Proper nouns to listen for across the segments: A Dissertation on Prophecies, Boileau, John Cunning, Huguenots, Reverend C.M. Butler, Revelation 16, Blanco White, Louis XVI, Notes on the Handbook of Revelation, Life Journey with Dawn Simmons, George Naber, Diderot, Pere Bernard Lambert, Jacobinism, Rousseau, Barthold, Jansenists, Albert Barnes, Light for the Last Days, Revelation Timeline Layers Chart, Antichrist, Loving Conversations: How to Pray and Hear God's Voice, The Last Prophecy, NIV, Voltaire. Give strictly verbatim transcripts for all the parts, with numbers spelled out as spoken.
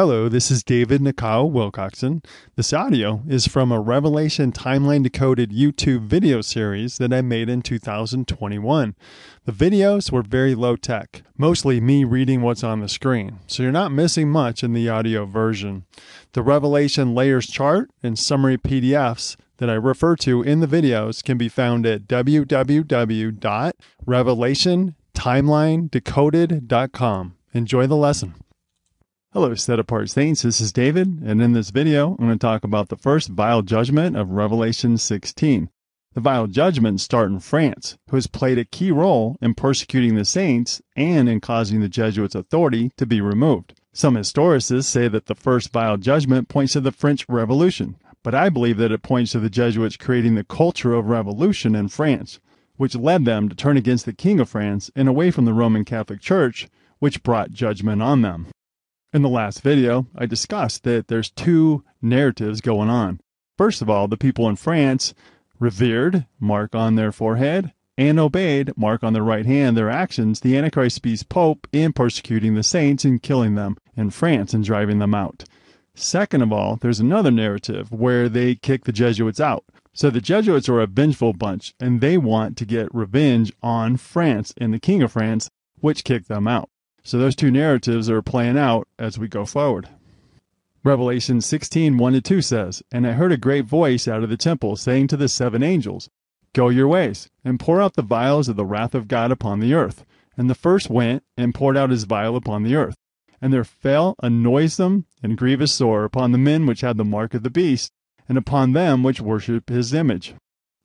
Hello, this is David Nakao Wilcoxon. This audio is from a Revelation Timeline Decoded YouTube video series that I made in two thousand twenty-one. The videos were very low-tech, mostly me reading what's on the screen, so you're not missing much in the audio version. The Revelation Layers chart and summary P D Fs that I refer to in the videos can be found at w w w dot revelation timeline decoded dot com. Enjoy the lesson. Hello, Set Apart Saints. This is David, and in this video, I'm going to talk about the first vile judgment of Revelation sixteen. The vile judgments start in France, who has played a key role in persecuting the saints and in causing the Jesuits' authority to be removed. Some historicists say that the first vile judgment points to the French Revolution, but I believe that it points to the Jesuits creating the culture of revolution in France, which led them to turn against the King of France and away from the Roman Catholic Church, which brought judgment on them. In the last video, I discussed that there's two narratives going on. First of all, the people in France revered, mark on their forehead, and obeyed, mark on their right hand, their actions, the Antichrist beast Pope in persecuting the saints and killing them in France and driving them out. Second of all, there's another narrative where they kick the Jesuits out. So the Jesuits are a vengeful bunch, and they want to get revenge on France and the King of France, which kicked them out. So those two narratives are playing out as we go forward. Revelation sixteen, one to two says, "And I heard a great voice out of the temple, saying to the seven angels, 'Go your ways, and pour out the vials of the wrath of God upon the earth.' And the first went, and poured out his vial upon the earth. And there fell a noisome and grievous sore upon the men which had the mark of the beast, and upon them which worship his image."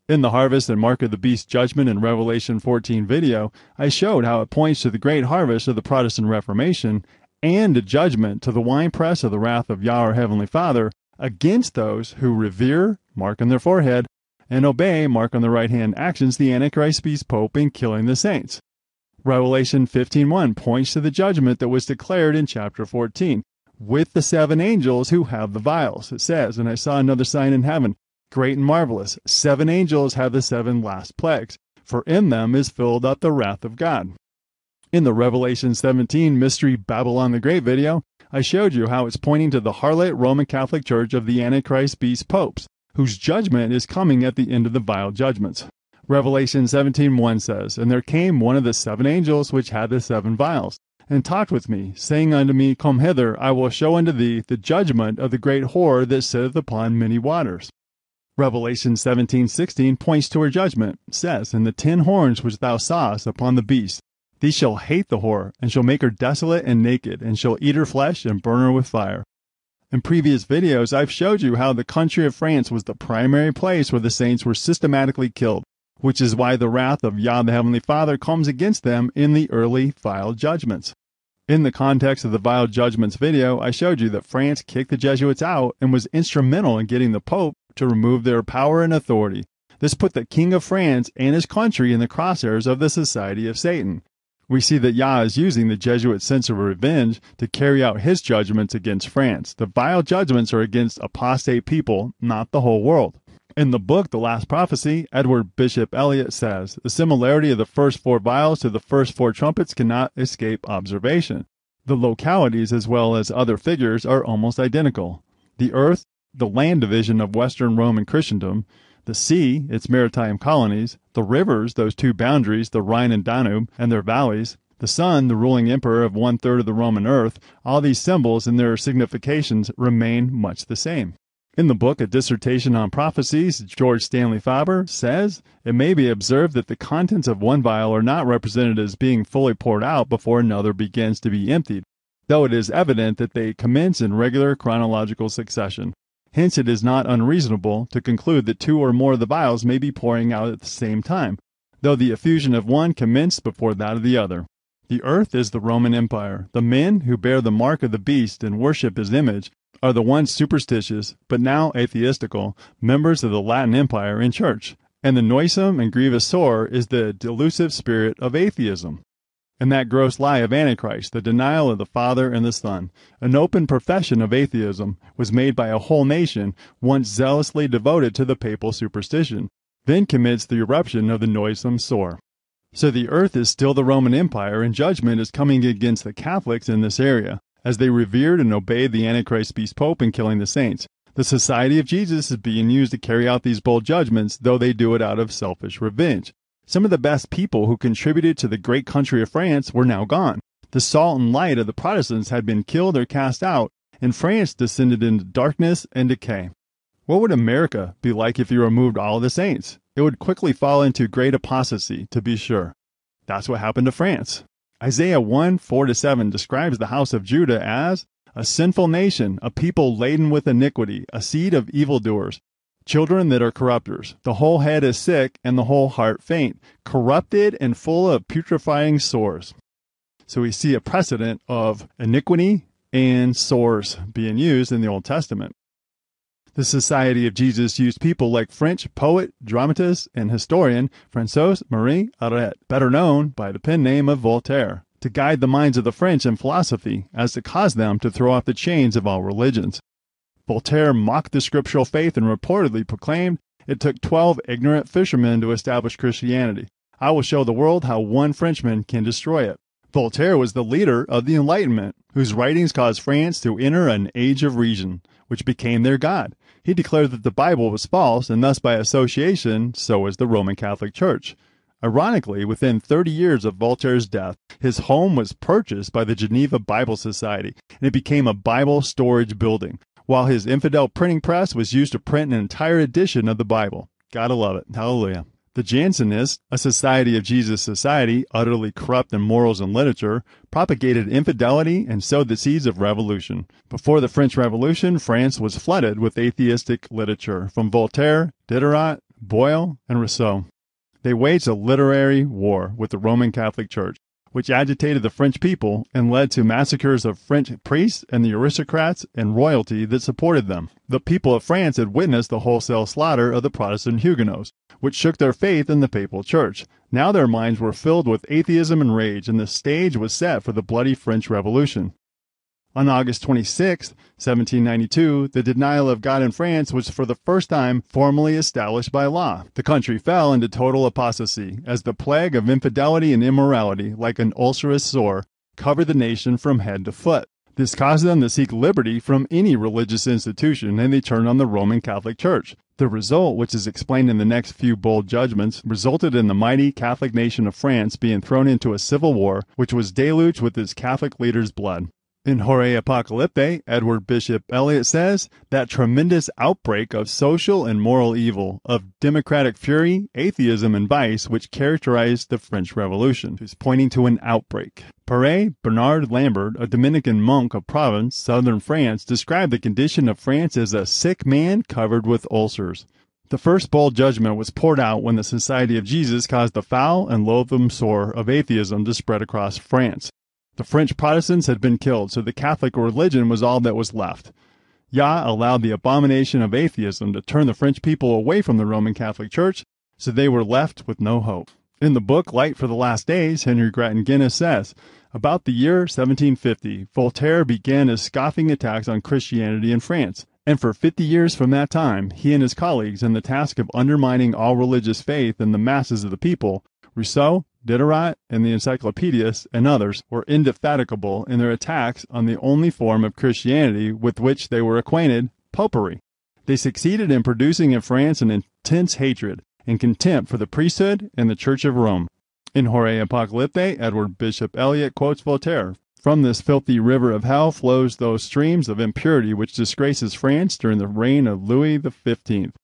In the Harvest and Mark of the Beast Judgment in Revelation fourteen video, I showed how it points to the great harvest of the Protestant Reformation and a judgment to the winepress of the wrath of Yah, our Heavenly Father, against those who revere, mark on their forehead, and obey, mark on their right hand, actions the Antichrist beast Pope in killing the saints. Revelation fifteen, one points to the judgment that was declared in chapter fourteen, with the seven angels who have the vials. It says, "And I saw another sign in heaven, great and marvelous. Seven angels have the seven last plagues, for in them is filled up the wrath of God." In the Revelation seventeen Mystery Babylon the Great video, I showed you how it's pointing to the harlot Roman Catholic Church of the Antichrist beast popes, whose judgment is coming at the end of the vile judgments. Revelation seventeen, one says, "And there came one of the seven angels which had the seven vials, and talked with me, saying unto me, Come hither, I will show unto thee the judgment of the great whore that sitteth upon many waters." Revelation seventeen, sixteen points to her judgment. It says, "And the ten horns which thou sawest upon the beast, these shall hate the whore, and shall make her desolate and naked, and shall eat her flesh, and burn her with fire." In previous videos, I've showed you how the country of France was the primary place where the saints were systematically killed, which is why the wrath of Yah the Heavenly Father comes against them in the early vile judgments. In the context of the vile judgments video, I showed you that France kicked the Jesuits out and was instrumental in getting the Pope to remove their power and authority. This put the King of France and his country in the crosshairs of the Society of Satan. We see that Yah is using the Jesuit sense of revenge to carry out his judgments against France. The vile judgments are against apostate people, not the whole world. In the book, The Last Prophecy, Edward Bishop Elliott says, "The similarity of the first four vials to the first four trumpets cannot escape observation. The localities as well as other figures are almost identical. The earth, the land division of Western Roman Christendom, the sea, its maritime colonies, the rivers, those two boundaries, the Rhine and Danube, and their valleys, the sun, the ruling emperor of one-third of the Roman earth, all these symbols and their significations remain much the same." In the book, A Dissertation on Prophecies, George Stanley Faber says, "It may be observed that the contents of one vial are not represented as being fully poured out before another begins to be emptied, though it is evident that they commence in regular chronological succession. Hence it is not unreasonable to conclude that two or more of the vials may be pouring out at the same time, though the effusion of one commenced before that of the other. The earth is the Roman Empire. The men who bear the mark of the beast and worship his image are the once superstitious, but now atheistical, members of the Latin Empire and Church. And the noisome and grievous sore is the delusive spirit of atheism, and that gross lie of Antichrist, the denial of the Father and the Son." An open profession of atheism was made by a whole nation, once zealously devoted to the papal superstition. Then commenced the eruption of the noisome sore. So the earth is still the Roman Empire, and judgment is coming against the Catholics in this area. as they revered and obeyed the Antichrist beast pope in killing the saints. The Society of Jesus is being used to carry out these bold judgments, though they do it out of selfish revenge. Some of the best people who contributed to the great country of France were now gone. The salt and light of the Protestants had been killed or cast out, and France descended into darkness and decay. What would America be like if you removed all the saints? It would quickly fall into great apostasy, to be sure. That's what happened to France. Isaiah one, four to seven describes the house of Judah as a sinful nation, a people laden with iniquity, a seed of evildoers, children that are corrupters. The whole head is sick, and the whole heart faint, corrupted and full of putrefying sores. So we see a precedent of iniquity and sores being used in the Old Testament. The Society of Jesus used people like French poet, dramatist, and historian François-Marie Arouet, better known by the pen name of Voltaire, to guide the minds of the French in philosophy, as to cause them to throw off the chains of all religions. Voltaire mocked the scriptural faith and reportedly proclaimed, "It took twelve ignorant fishermen to establish Christianity. I will show the world how one Frenchman can destroy it." Voltaire was the leader of the Enlightenment, whose writings caused France to enter an age of reason, which became their god. He declared that the Bible was false, and thus by association, so was the Roman Catholic Church. Ironically, within thirty years of Voltaire's death, his home was purchased by the Geneva Bible Society, and it became a Bible storage building, while his infidel printing press was used to print an entire edition of the Bible. Gotta love it. Hallelujah. The Jansenists, a Society of Jesus society, utterly corrupt in morals and literature, propagated infidelity and sowed the seeds of revolution. Before the French Revolution, France was flooded with atheistic literature from Voltaire, Diderot, Boileau, and Rousseau. They waged a literary war with the Roman Catholic Church, which agitated the French people and led to massacres of French priests and the aristocrats and royalty that supported them. The people of France had witnessed the wholesale slaughter of the Protestant Huguenots, which shook their faith in the papal church. Now their minds were filled with atheism and rage, and the stage was set for the bloody French Revolution. On August twenty-sixth, seventeen ninety-two, the denial of God in France was for the first time formally established by law. The country fell into total apostasy as the plague of infidelity and immorality, like an ulcerous sore, covered the nation from head to foot. This caused them to seek liberty from any religious institution, and they turned on the Roman Catholic Church. The result, which is explained in the next few bold judgments, resulted in the mighty Catholic nation of France being thrown into a civil war, which was deluged with its Catholic leaders' blood. In Horae Apocalyptae, Edward Bishop Elliott says, that tremendous outbreak of social and moral evil, of democratic fury, atheism, and vice, which characterized the French Revolution, is pointing to an outbreak. Pere Bernard Lambert, a Dominican monk of Provence, southern France, described the condition of France as a sick man covered with ulcers. The first bold judgment was poured out when the Society of Jesus caused the foul and loathsome sore of atheism to spread across France. The French Protestants had been killed, so the Catholic religion was all that was left. Yah allowed the abomination of atheism to turn the French people away from the Roman Catholic Church, so they were left with no hope. In the book Light for the Last Days, Henry Grattan Guinness says, about the year seventeen fifty, Voltaire began his scoffing attacks on Christianity in France, and for fifty years from that time, he and his colleagues in the task of undermining all religious faith in the masses of the people, Rousseau, Diderot, and the Encyclopedists, and others, were indefatigable in their attacks on the only form of Christianity with which they were acquainted, popery. They succeeded in producing in France an intense hatred and contempt for the priesthood and the Church of Rome. In Horae Apocalyptae, Edward Bishop Elliott quotes Voltaire, "From this filthy river of hell flows those streams of impurity which disgraces France during the reign of Louis the fifteenth.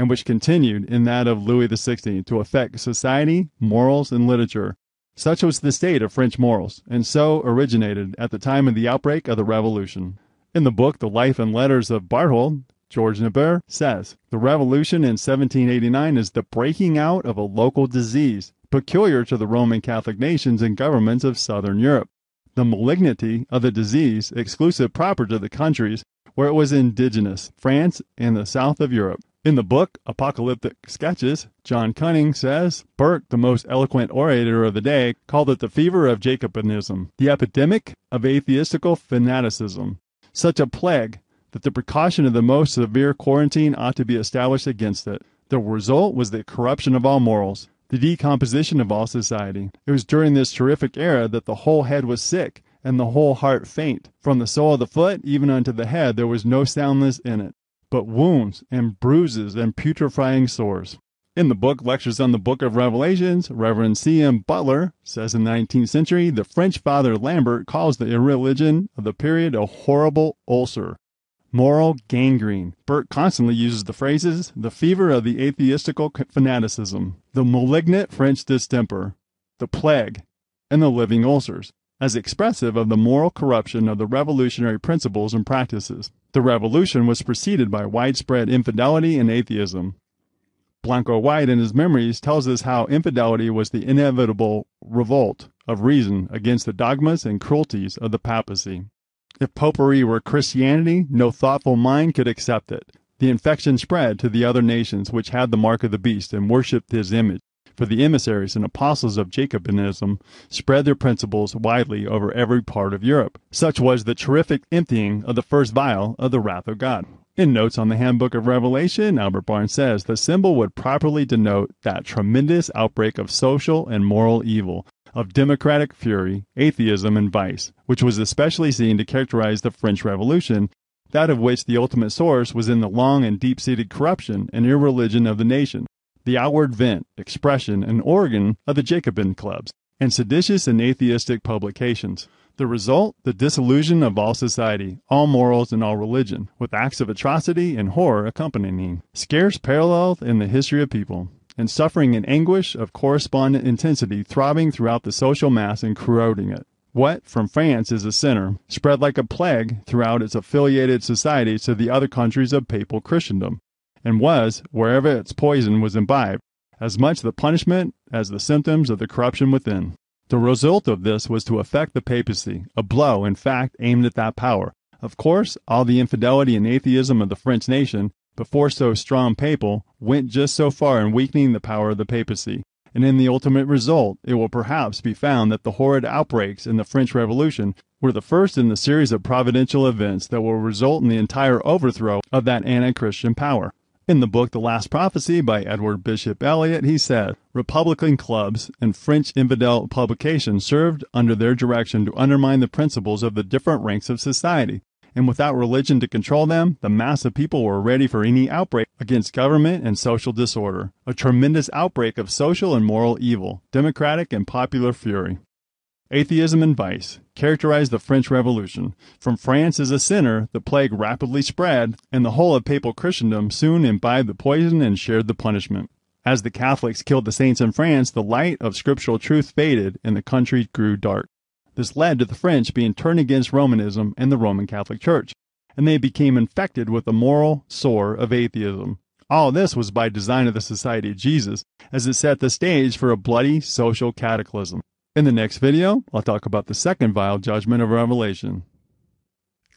And which continued in that of Louis the sixteenth to affect society, morals, and literature. Such was the state of French morals, and so originated at the time of the outbreak of the Revolution." In the book The Life and Letters of Barthold, George Naber says, "The Revolution in seventeen eighty-nine is the breaking out of a local disease, peculiar to the Roman Catholic nations and governments of Southern Europe. The malignity of the disease, exclusive proper to the countries where it was indigenous, France and the south of Europe." In the book Apocalyptic Sketches, John Cunning says, "Burke, the most eloquent orator of the day, called it the fever of Jacobinism, the epidemic of atheistical fanaticism, such a plague that the precaution of the most severe quarantine ought to be established against it. The result was the corruption of all morals, the decomposition of all society. It was during this terrific era that the whole head was sick, and the whole heart faint. From the sole of the foot even unto the head there was no soundness in it, but wounds and bruises and putrefying sores. In the book Lectures on the Book of Revelations, Reverend C M Butler says in the nineteenth century, the French father Lambert calls the irreligion of the period a horrible ulcer, moral gangrene. Burke constantly uses the phrases, the fever of the atheistical fanaticism, the malignant French distemper, the plague, and the living ulcers, as expressive of the moral corruption of the revolutionary principles and practices. The revolution was preceded by widespread infidelity and atheism. Blanco White, in his memories, tells us how infidelity was the inevitable revolt of reason against the dogmas and cruelties of the papacy. If popery were Christianity, no thoughtful mind could accept it. The infection spread to the other nations which had the mark of the beast and worshipped his image. For the emissaries and apostles of Jacobinism spread their principles widely over every part of Europe. Such was the terrific emptying of the first vial of the wrath of God. In Notes on the Handbook of Revelation, Albert Barnes says, the symbol would properly denote that tremendous outbreak of social and moral evil, of democratic fury, atheism, and vice, which was especially seen to characterize the French Revolution, that of which the ultimate source was in the long and deep-seated corruption and irreligion of the nation, the outward vent, expression, and organ of the Jacobin clubs, and seditious and atheistic publications. The result, the dissolution of all society, all morals, and all religion, with acts of atrocity and horror accompanying, scarce paralleled in the history of people, and suffering and anguish of correspondent intensity throbbing throughout the social mass and corroding it. What, from France, is a sinner, spread like a plague throughout its affiliated societies to the other countries of papal Christendom, and was, wherever its poison was imbibed, as much the punishment as the symptoms of the corruption within. The result of this was to affect the papacy, a blow, in fact, aimed at that power. Of course, all the infidelity and atheism of the French nation, before so strong papal, went just so far in weakening the power of the papacy, and in the ultimate result it will perhaps be found that the horrid outbreaks in the French Revolution were the first in the series of providential events that will result in the entire overthrow of that anti-Christian power. In the book The Last Prophecy by Edward Bishop Elliott, he said, Republican clubs and French infidel publications served under their direction to undermine the principles of the different ranks of society, and without religion to control them, the mass of people were ready for any outbreak against government and social disorder, a tremendous outbreak of social and moral evil, democratic and popular fury. Atheism and vice characterized the French Revolution. From France as a sinner, the plague rapidly spread, and the whole of papal Christendom soon imbibed the poison and shared the punishment. As the Catholics killed the saints in France, the light of scriptural truth faded, and the country grew dark. This led to the French being turned against Romanism and the Roman Catholic Church, and they became infected with the moral sore of atheism. All this was by design of the Society of Jesus, as it set the stage for a bloody social cataclysm. In the next video, I'll talk about the second vial judgment of Revelation.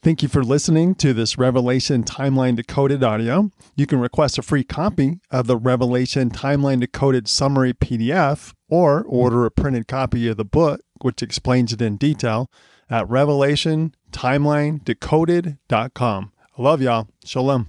Thank you for listening to this Revelation Timeline Decoded audio. You can request a free copy of the Revelation Timeline Decoded Summary P D F or order a printed copy of the book, which explains it in detail, at revelation timeline decoded dot com. I love y'all. Shalom.